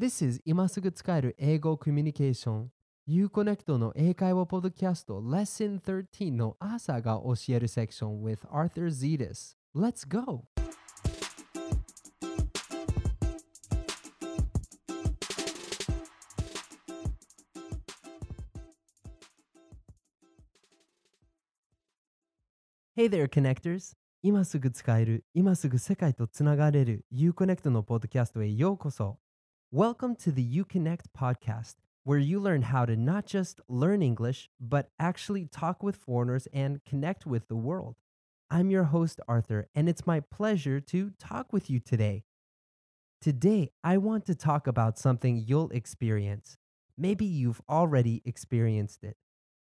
This is 今すぐ使える英語コミュニケーション IU-Connect の英会話ポッドキャスト Lesson 13の朝が教えるセクション with Arthur Zidis Let's go! Hey there, connectors! 今すぐ使える、今すぐ世界とつながれる IU-Connect のポッドキャストへようこそ。Welcome to the IU-Connect podcast, where you learn how to not just learn English, but actually talk with foreigners and connect with the world. I'm your host, Arthur, and it's my pleasure to talk with you today. Today, I want to talk about something you'll experience. Maybe you've already experienced it.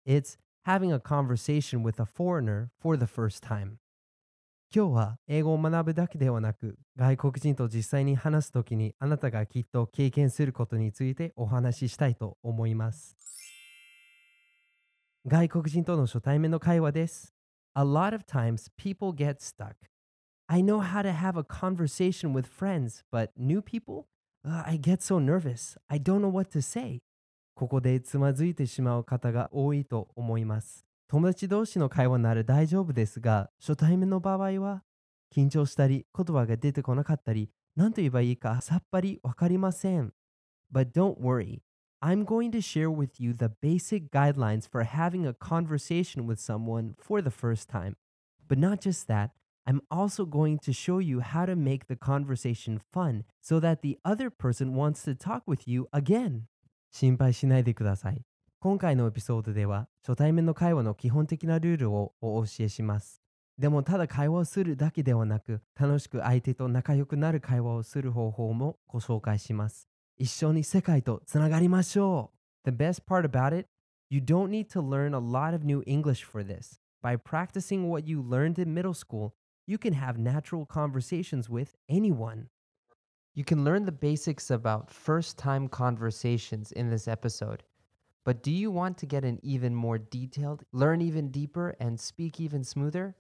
It's having a conversation with a foreigner for the first time.今日は英語を学ぶだけではなく、外国人と実際に話すときにあなたがきっと経験することについてお話ししたいと思います。外国人との初対面の会話です。A lot of times people get stuck. I know how to have a conversation with friends, but new people? I get so nervous. I don't know what to say. ここでつまずいてしまう方が多いと思います。友達同士の会話なら大丈夫ですが、初対面の場合は緊張したり、言葉が出てこなかったり、何と言えばいいかさっぱりわかりません。But don't worry. I'm going to share with you the basic guidelines for having a conversation with someone for the first time. But not just that, I'm also going to show you how to make the conversation fun so that the other person wants to talk with you again. 心配しないでください。今回のエピソードでは初対面の会話の基本的なルールをお教えします。でもただ会話をするだけではなく、楽しく相手と仲良くなる会話をする方法もご紹介します。一緒に世界とつながりましょう。The best part about it, you don't need to learn a lot of new English for this. By practicing what you learned in middle school, you can have natural conversations with anyone. You can learn the basics about first-time conversations in this episode.But do you want to get an even more detailed, learn even deeper, and speak even smoother?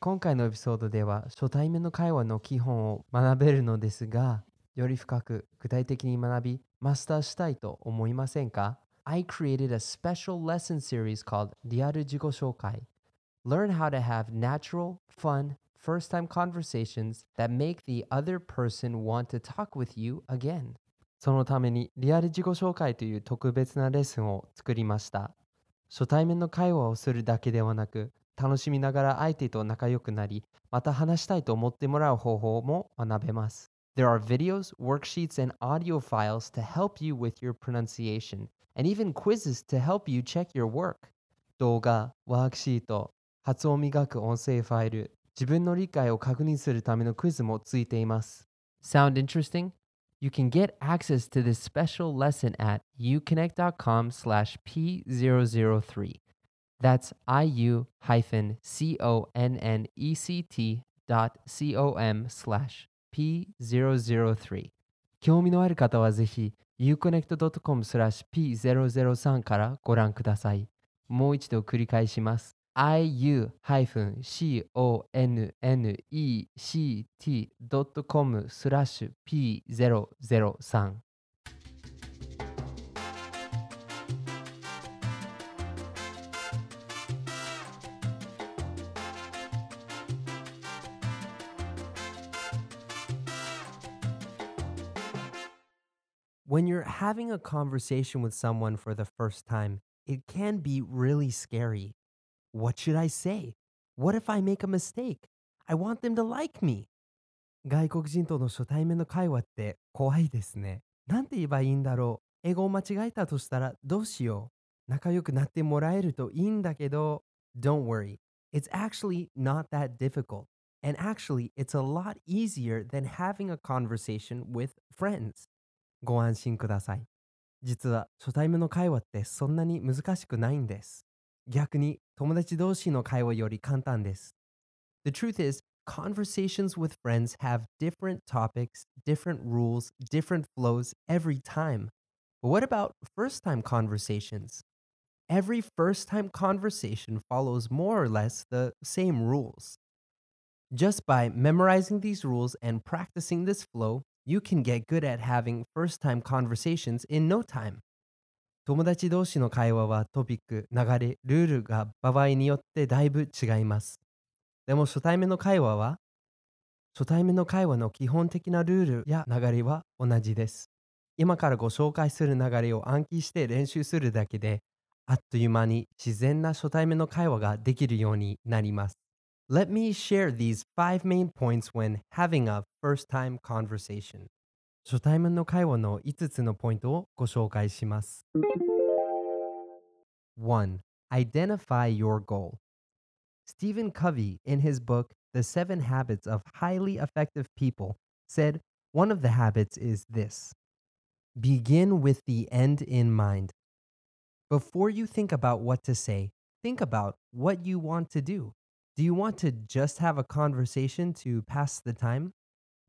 今回のエピソードでは初対面の会話の基本を学べるのですが、より深く具体的に学び、マスターしたいと思いませんか？ I created a special lesson series called リアル自己紹介 Learn how to have natural, fun, first-time conversations that make the other person want to talk with you again.そのためにリアル自己紹介という特別なレッスンを作りました。初対面の会話をするだけではなく、楽しみながら相手と仲良くなり、また話したいと思ってもらう方法も学べます。There are videos, worksheets, and audio files to help you with your pronunciation, and even quizzes to help you check your work. 動画、ワークシート、発音を磨く音声ファイル、自分の理解を確認するためのクイズもついています。Sound interesting?You can get access to this special lesson at iuconnect.com/p003. That's iu-connect.com/p003. 興味のある方はぜひ iuconnect.com/p003 からご覧ください。もう一度繰り返します。iu-connect.com/p003 When you're having a conversation with someone for the first time, it can be really scary.What should I say? What if I make a mistake? I want them to like me. 外国人との初対面の会話って怖いですね。なんて言えばいいんだろう。英語を間違えたとしたらどうしよう。仲良くなってもらえるといいんだけど。Don't worry. It's actually not that difficult. And actually, it's a lot easier than having a conversation with friends. ご安心ください。実は初対面の会話ってそんなに難しくないんです。逆に友達同士の会話より簡単です。The truth is, conversations with friends have different topics, different rules, different flows every time. But what about first-time conversations? Every first-time conversation follows more or less the same rules. Just by memorizing these rules and practicing this flow, you can get good at having first-time conversations in no time. 友達同士の会話はトピック、流れ、ルールが場合によってだいぶ違います。でも初対面の会話の基本的なルールや流れは同じです。今からご紹介する流れを暗記して練習するだけで、あっという間に自然な初対面の会話ができるようになります。Let me share these 5 main points when having a first-time conversation. 初対面の会話の5つのポイントをご紹介します。 1. Identify your goal. Stephen Covey, in his book, The 7 Habits of Highly Effective People, said, one of the habits is this. Begin with the end in mind. Before you think about what to say, think about what you want to do.Do you want to just have a conversation to pass the time?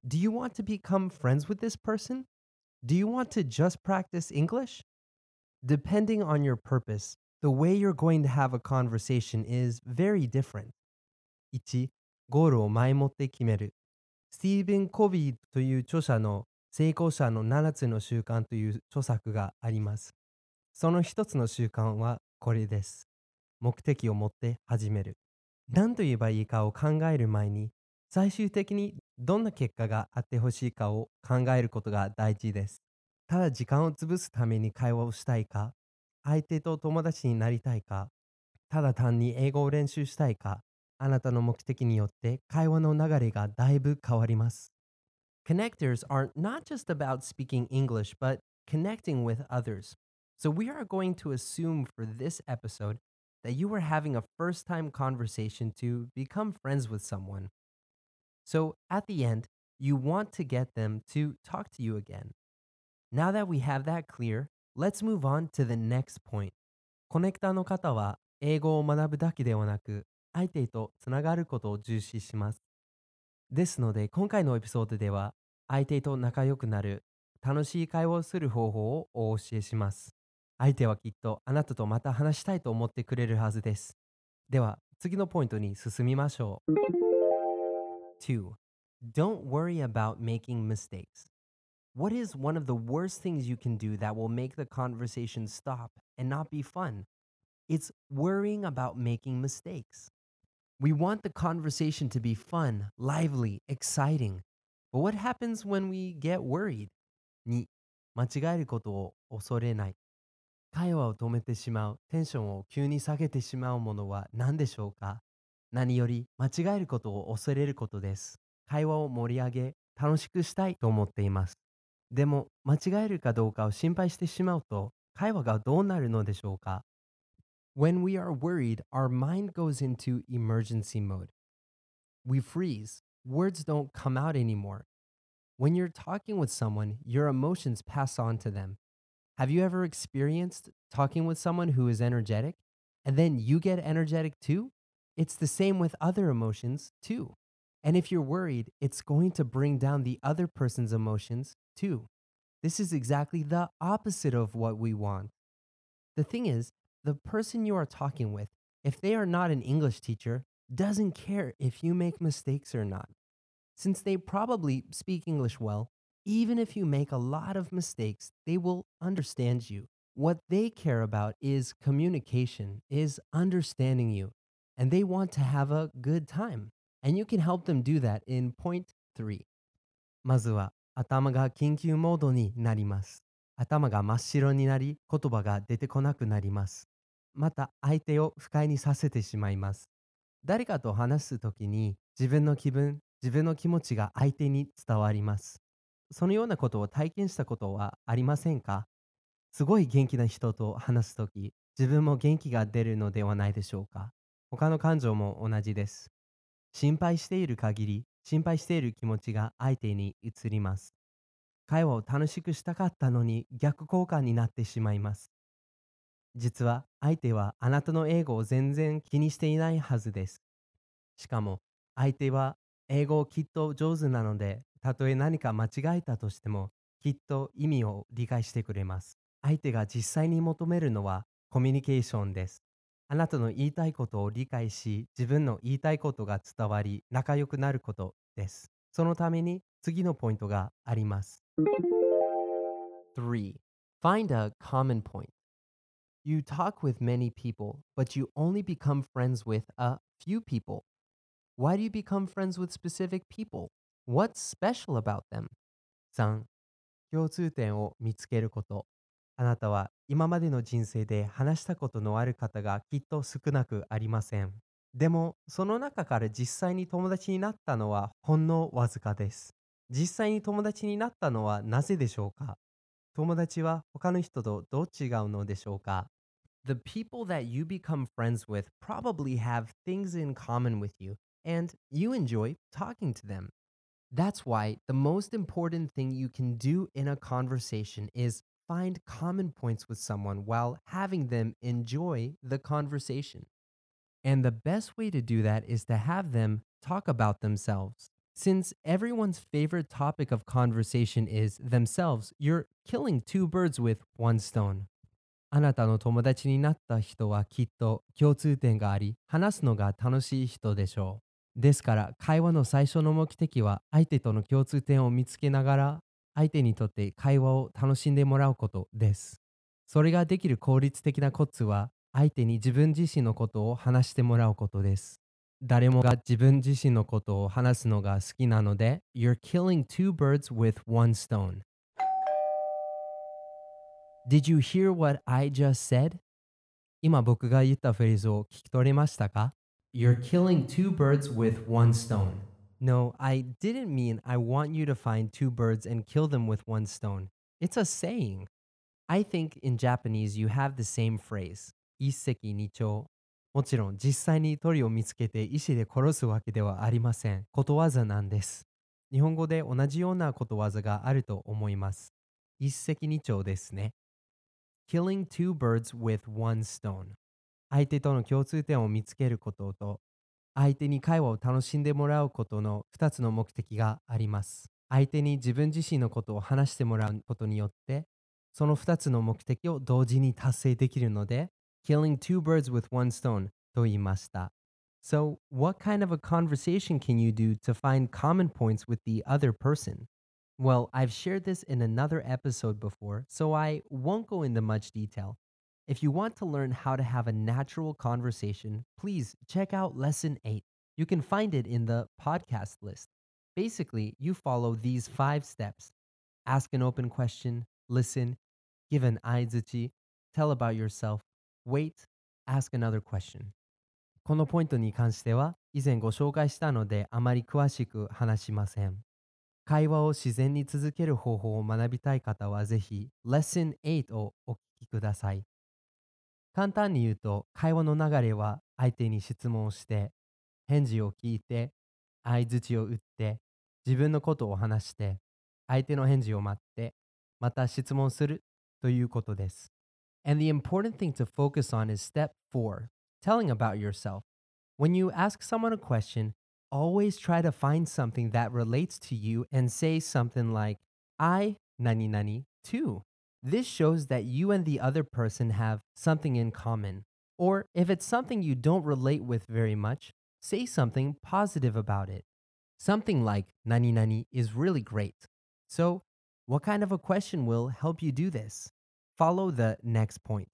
Do you want to become friends with this person? Do you want to just practice English? Depending on your purpose, the way you're going to have a conversation is very different. 1. ゴールを前もって決める。スティーブン・コビーという著者の成功者の7つの習慣という著作があります。その一つの習慣はこれです。目的を持って始める。何と言えばいいかを考える前に、最終的にどんな結果があってほしいかを考えることが大事です。ただ時間を潰すために会話をしたいか、相手と友達になりたいか、ただ単に英語を練習したいか、あなたの目的によって会話の流れがだいぶ変わります。Connectors are not just about speaking English, but connecting with others. So we are going to assume for this episode,that you were having a first-time conversation to become friends with someone. So at the end, you want to get them to talk to you again. Now that we have that clear, let's move on to the next point. コネクターの方は英語を学ぶだけではなく、相手とつながることを重視します。ですので、今回のエピソードでは、相手と仲良くなる、楽しい会話をする方法をお教えします。相手はきっとあなたとまた話したいと思ってくれるはずです。では、次のポイントに進みましょう。2. Don't worry about making mistakes. What is one of the worst things you can do that will make the conversation stop and not be fun? It's worrying about making mistakes. We want the conversation to be fun, lively, exciting. But what happens when we get worried? 2. 間違えることを恐れない。会話を止めてしまう、テンションを急に下げてしまうものは何でしょうか？何より間違えることを恐れることです。会話を盛り上げ、楽しくしたいと思っています。でも、間違えるかどうかを心配してしまうと、会話がどうなるのでしょうか？ When we are worried, our mind goes into emergency mode. We freeze. Words don't come out anymore. When you're talking with someone, your emotions pass on to them.Have you ever experienced talking with someone who is energetic, and then you get energetic too? It's the same with other emotions too. And if you're worried, it's going to bring down the other person's emotions too. This is exactly the opposite of what we want. The thing is, the person you are talking with, if they are not an English teacher, doesn't care if you make mistakes or not. Since they probably speak English well,Even if you make a lot of mistakes, they will understand you. What they care about is communication, is understanding you, and they want to have a good time. And you can help them do that in point 3. まずは頭が緊急モードになります。頭が真っ白になり、言葉が出てこなくなります。また相手を不快にさせてしまいます。誰かと話すときに自分の気分、自分の気持ちが相手に伝わります。そのようなことを体験したことはありませんか？すごい元気な人と話すとき、自分も元気が出るのではないでしょうか？他の感情も同じです。心配している限り、心配している気持ちが相手に移ります。会話を楽しくしたかったのに逆効果になってしまいます。実は相手はあなたの英語を全然気にしていないはずです。しかも相手は英語をきっと上手なので、たとえ何か間違えたとしても、きっと意味を理解してくれます。相手が実際に求めるのはコミュニケーションです。あなたの言いたいことを理解し、自分の言いたいことが伝わり、仲良くなることです。そのために次のポイントがあります。3. Find a common point. You talk with many people, but you only become friends with a few people. Why do you become friends with specific people? What's special about them? 3. 共通点を見つけること。あなたは今までの人生で話したことのある方がきっと少なくありません。でも、その中から実際に友達になったのはほんのわずかです。実際に友達になったのはなぜでしょうか？友達は他の人とどう違うのでしょうか？ The people that you become friends with probably have things in common with you, and you enjoy talking to them. That's why the most important thing you can do in a conversation is find common points with someone while having them enjoy the conversation. And the best way to do that is to have them talk about themselves. Since everyone's favorite topic of conversation is themselves, you're killing two birds with one stone. あなたの友達になった人はきっと共通点があり、話すのが楽しい人でしょう。ですから、会話の最初の目的は相手との共通点を見つけながら、相手にとって会話を楽しんでもらうことです。それができる効率的なコツは、相手に自分自身のことを話してもらうことです。誰もが自分自身のことを話すのが好きなので、You're killing two birds with one stone. Did you hear what I just said? 今僕が言ったフレーズを聞き取れましたか？ You're killing two birds with one stone.No, I didn't mean I want you to find two birds and kill them with one stone. It's a saying. I think in Japanese you have the same phrase. 一石二鳥。もちろん実際に鳥を見つけて石で殺すわけではありません。ことわざなんです。日本語で同じようなことわざがあると思います。一石二鳥ですね。Killing two birds with one stone. 相手との共通点を見つけることと、相手に会話を楽しんでもらうことの2つの目的があります。相手に自分自身のことを話してもらうことによって、その2つの目的を同時に達成できるので、Killing two birds with one stone と言いました。So, what kind of a conversation can you do to find common points with the other person? Well, I've shared this in another episode before, so I won't go into much detail.If you want to learn how to have a natural conversation, please check out Lesson 8. You can find it in the podcast list. Basically, you follow these 5 steps. Ask an open question, listen, give an aizuchi, tell about yourself, wait, ask another question. このポイントに関しては、以前ご紹介したのであまり詳しく話しません。会話を自然に続ける方法を学びたい方はぜひ Lesson 8をお聞きください。簡単に言うと、会話の流れは相手に質問をして、返事を聞いて、相槌を打って、自分のことを話して、相手の返事を待って、また質問するということです。And the important thing to focus on is step 4, telling about yourself. When you ask someone a question, always try to find something that relates to you and say something like, I, 何々 too.This shows that you and the other person have something in common. Or if it's something you don't relate with very much, say something positive about it. Something like 何々 is really great. So, what kind of a question will help you do this? Follow the next point.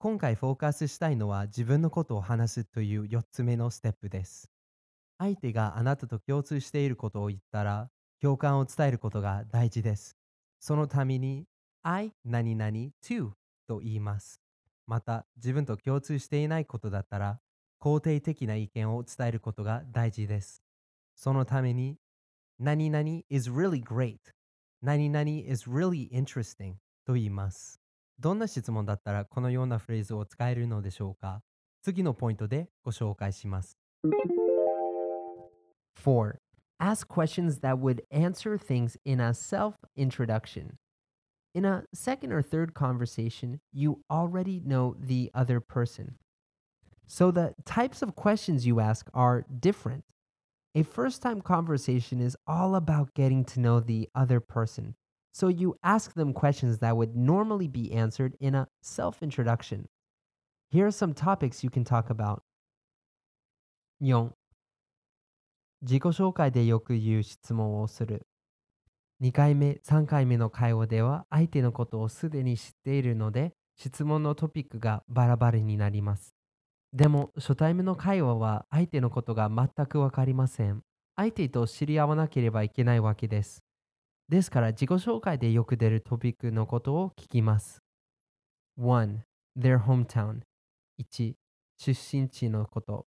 今回フォーカスしたいのは自分のことを話すという4つ目のステップです。相手があなたと共通していることを言ったら、共感を伝えることが大事です。そのためにI 何々 too と言います。また、自分と共通していないことだったら、肯定的な意見を伝えることが大事です。そのために、何々 is really great、何々 is really interesting と言います。どんな質問だったらこのようなフレーズを使えるのでしょうか？次のポイントでご紹介します。4. Ask questions that would answer things in a self-introduction.In a second or third conversation, you already know the other person. So the types of questions you ask are different. A first-time conversation is all about getting to know the other person. So you ask them questions that would normally be answered in a self-introduction. Here are some topics you can talk about. 4. 自己紹介でよく言う質問をする。2回目、3回目の会話では相手のことをすでに知っているので、質問のトピックがバラバラになります。でも、初対面の会話は相手のことが全くわかりません。相手と知り合わなければいけないわけです。ですから、自己紹介でよく出るトピックのことを聞きます。1. Their hometown 1. 出身地のこと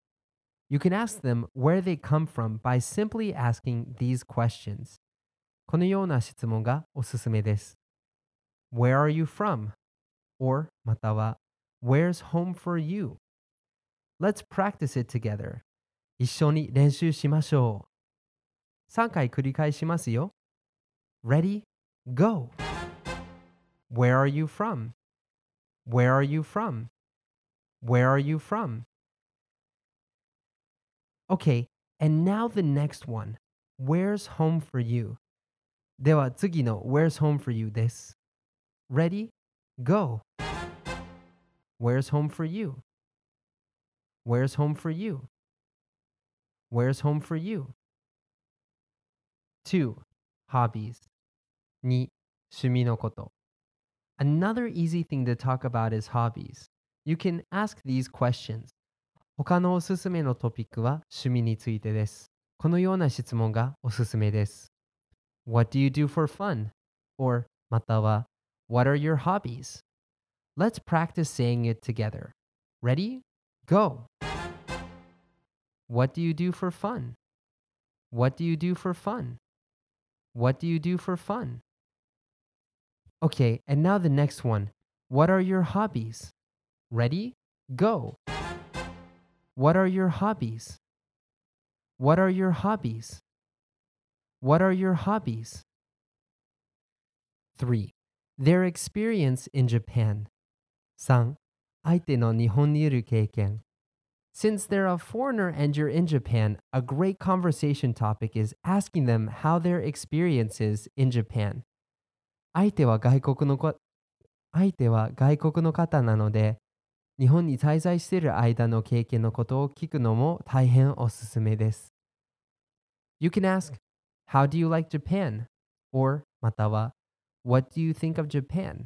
You can ask them where they come from by simply asking these questions. このような質問がおすすめです。 Where are you from? Or または Where's home for you? Let's practice it together. 一緒に練習しましょう。3回繰り返しますよ。 Ready? Go! Where are you from?Where are you from? Where are you from? Okay, and now the next one. Where's home for you? では次の Where's home for you です。Ready? Go! Where's home for you? Where's home for you? Where's home for you? 2. Hobbies 2. 趣味のことAnother easy thing to talk about is hobbies. You can ask these questions. 他のおすすめのトピックは趣味についてです。このような質問がおすすめです。What do you do for fun? Or または What are your hobbies? Let's practice saying it together. Ready? Go! What do you do for fun? What do you do for fun? What do you do for fun?Okay, and now the next one. What are your hobbies? Ready? Go! What are your hobbies? What are your hobbies? What are your hobbies? 3. Their experience in Japan. 3. 相手の日本にいる経験 Since they're a foreigner and you're in Japan, a great conversation topic is asking them how their experience is in Japan.相手は外国の方なので、日本に滞在している間の経験のことを聞くのも大変おすすめです。You can ask, How do you like Japan? Or または What do you think of Japan?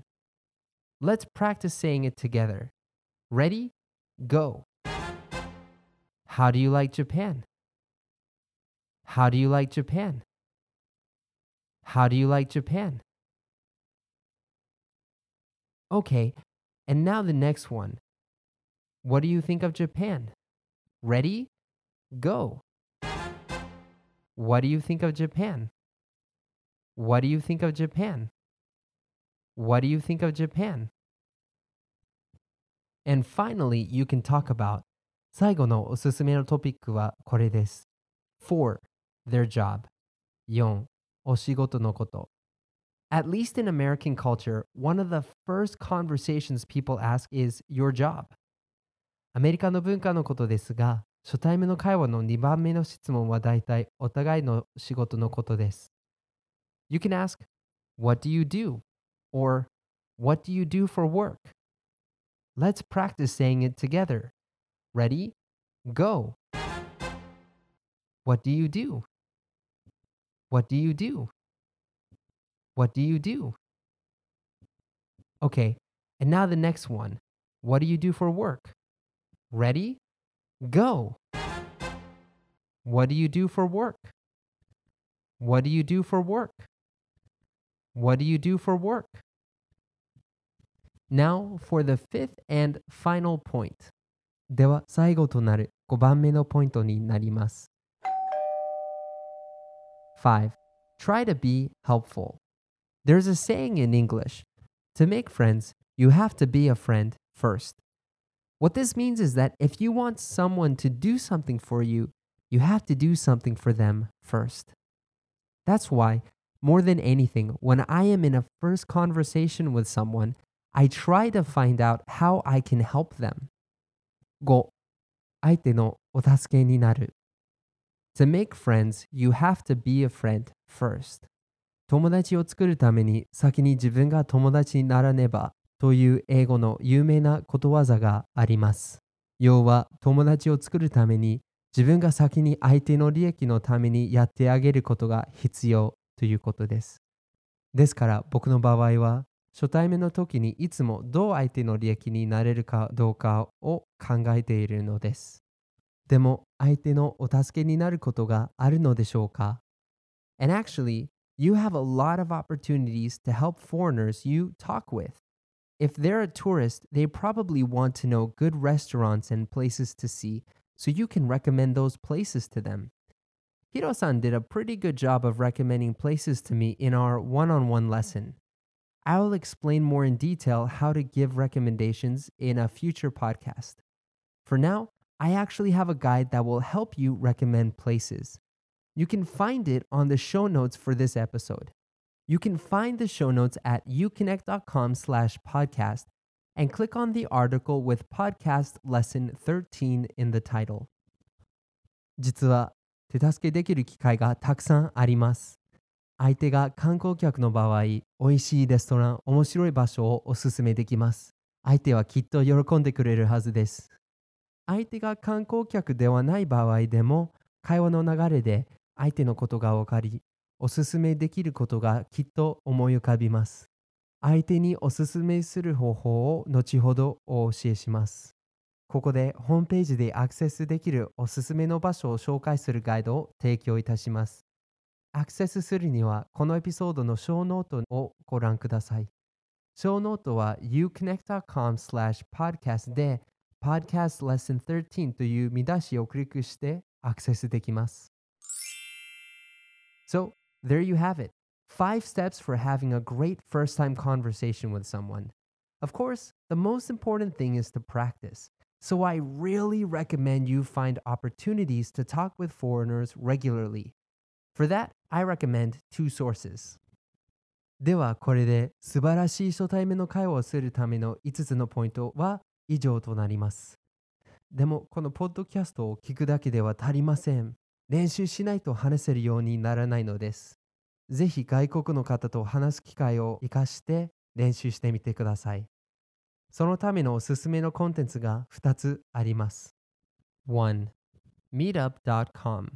Let's practice saying it together. Ready? Go! How do you like Japan? How do you like Japan? How do you like Japan?Okay, and now the next one. What do you think of Japan? Ready? Go! What do you think of Japan? What do you think of Japan? What do you think of Japan? And finally, you can talk about 最後のおすすめのトピックはこれです。4. Their job 4. お仕事のことAt least in American culture, one of the first conversations people ask is your job. アメリカの文化のことですが、初対面の会話の2番目の質問はだいたいお互いの仕事のことです。You can ask, What do you do? Or, What do you do for work? Let's practice saying it together. Ready? Go! What do you do? What do you do?What do you do? Okay, and now the next one. What do you do for work? Ready? Go! What do you do for work? What do you do for work? What do you do for work? Now for the fifth and final point. では最後となる5番目のポイントになります。5. Try to be helpful.There's a saying in English, to make friends, you have to be a friend first. What this means is that if you want someone to do something for you, you have to do something for them first. That's why, more than anything, when I am in a first conversation with someone, I try to find out how I can help them. 5. 相手のお助けになる To make friends, you have to be a friend first.友達を作るために先に自分が友達にならねばという英語の有名なことわざがあります。要は友達を作るために自分が先に相手の利益のためにやってあげることが必要ということです。ですから僕の場合は、初対面の時にいつもどう相手の利益になれるかどうかを考えているのです。でも相手のお助けになることがあるのでしょうか? And actually, you have a lot of opportunities to help foreigners you talk with. If they're a tourist, they probably want to know good restaurants and places to see, so you can recommend those places to them. Hiro-san did a pretty good job of recommending places to me in our one-on-one lesson. I will explain more in detail how to give recommendations in a future podcast. For now,I actually have a guide that will help you recommend places. You can find it on the show notes for this episode. You can find the show notes at iuconnect.com/podcast and click on the article with podcast lesson 13 in the title. 実は手助けできる機会がたくさんあります。相手が観光客の場合、おいしいレストラン、面白い場所をおすすめできます。相手はきっと喜んでくれるはずです。相手が観光客ではない場合でも、会話の流れで相手のことが分かり、おすすめできることがきっと思い浮かびます。相手におすすめする方法を後ほどお教えします。ここでホームページでアクセスできるおすすめの場所を紹介するガイドを提供いたします。アクセスするには、このエピソードのショーノートをご覧ください。ショーノートは iuconnect.com/podcast で、Podcast Lesson 13という見出しをクリックしてアクセスできます。So, there you have it. 5 steps for having a great first-time conversation with someone. Of course, the most important thing is to practice. So I really recommend you find opportunities to talk with foreigners regularly. For that, I recommend 2 sources. ではこれで素晴らしい初対面の会話をするための5つのポイントは以上となります。でもこのポッドキャストを聞くだけでは足りません。練習しないと話せるようにならないのです。ぜひ外国の方と話す機会を生かして練習してみてください。そのためのおすすめのコンテンツが2つあります。1. Meetup.com.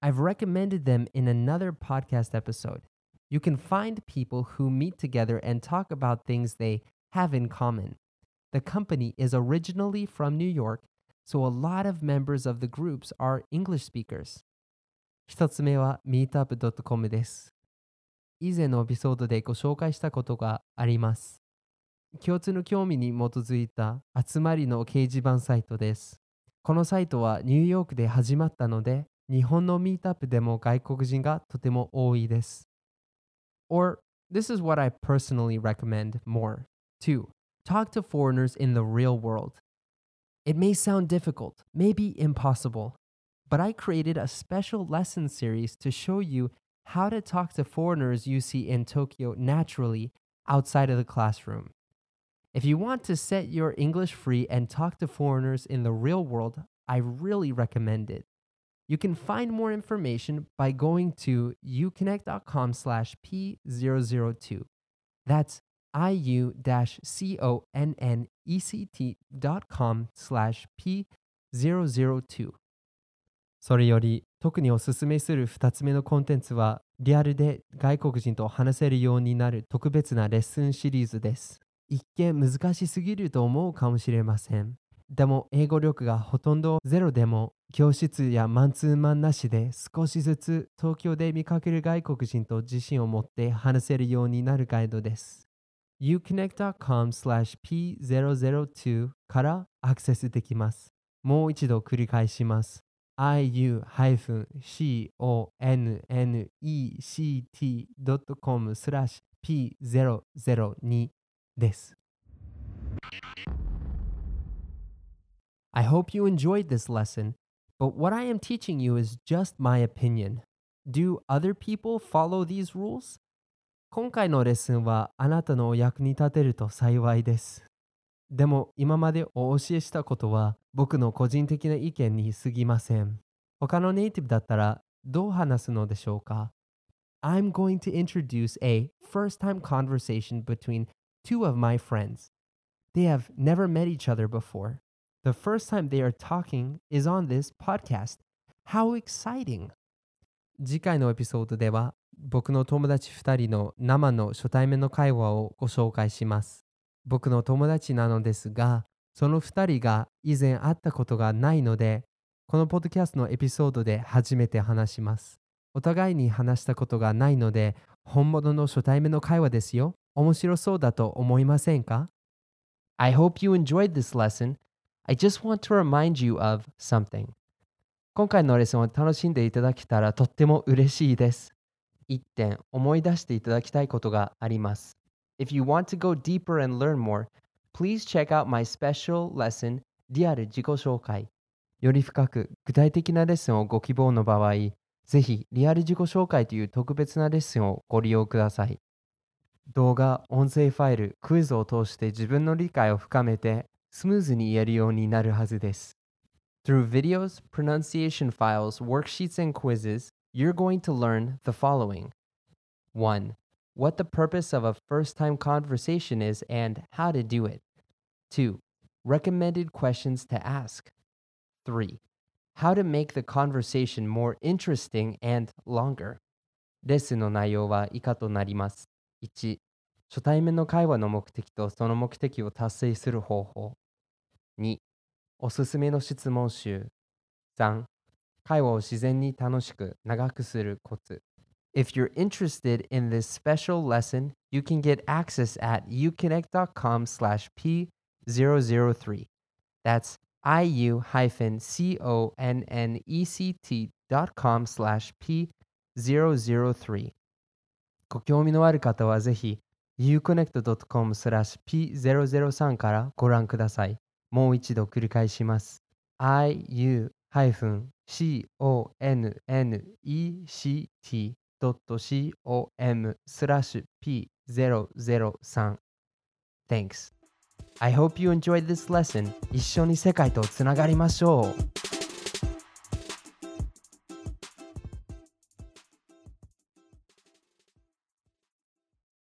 I've recommended them in another podcast episode. You can find people who meet together and talk about things they have in common.The company is originally from New York, so a lot of members of the groups are English speakers. 一つ目は Meetup.com です。以前のエピソードでご紹介したことがあります。共通の興味に基づいた集まりの掲示板サイトです。このサイトはニューヨークで始まったので、日本の Meetup でも外国人がとても多いです。Or, this is what I personally recommend more, too.Talk to foreigners in the real world. It may sound difficult, maybe impossible, but I created a special lesson series to show you how to talk to foreigners you see in Tokyo naturally outside of the classroom. If you want to set your English free and talk to foreigners in the real world, I really recommend it. You can find more information by going to iuconnect.com/p002. That's iu-connect.com/p002 それより特におすすめする2つ目のコンテンツは、リアルで外国人と話せるようになる特別なレッスンシリーズです。一見難しすぎると思うかもしれません。でも英語力がほとんどゼロでも、教室やマンツーマンなしで少しずつ東京で見かける外国人と自信を持って話せるようになるガイドです。iuconnect.com/p002 からアクセスできます。もう一度繰り返します。iu-connect.com/p002 です。I hope you enjoyed this lesson, but what I am teaching you is just my opinion. Do other people follow these rules?今回のレッスンはあなたのお役に立てると幸いです。でも今までお教えしたことは僕の個人的な意見に過ぎません。他のネイティブだったらどう話すのでしょうか? I'm going to introduce a first-time conversation between 2 of my friends. They have never met each other before. The first time they are talking is on this podcast, How exciting! 次回のエピソードでは僕の友達2人の生の初対面の会話をご紹介します。僕の友達なのですが、その2人が以前会ったことがないので、このポッドキャストのエピソードで初めて話します。お互いに話したことがないので、本物の初対面の会話ですよ。面白そうだと思いませんか? I hope you enjoyed this lesson. I just want to remind you of something. 今回のレッスンを楽しんでいただけたらとっても嬉しいです。1点思い出していただきたいことがあります。If you want to go deeper and learn more, please check out my special lesson, リアル自己紹介。より深く具体的なレッスンをご希望の場合、ぜひリアル自己紹介という特別なレッスンをご利用ください。動画、音声ファイル、クイズを通して自分の理解を深めてスムーズに言えるようになるはずです。Through videos, pronunciation files, worksheets and quizzes, you're going to learn the following. 1. What the purpose of a first-time conversation is and how to do it. 2. Recommended questions to ask.3. How to make the conversation more interesting and longer. レッスンの内容は以下となります。 1. 初対面の会話の目的とその目的を達成する方法。 2. おすすめの質問集。 3. 会話を自然に楽しく長くするコツ。 If you're interested in this special lesson, you can get access at iuconnect.com/p003. That's iu-connect.com/p003 ご興味のある方はぜひ iuconnect.com/p003 からご覧ください。もう一度繰り返します。iu-connect.com/p003 Thanks. I hope you enjoyed this lesson. 一緒に世界とつながりましょう。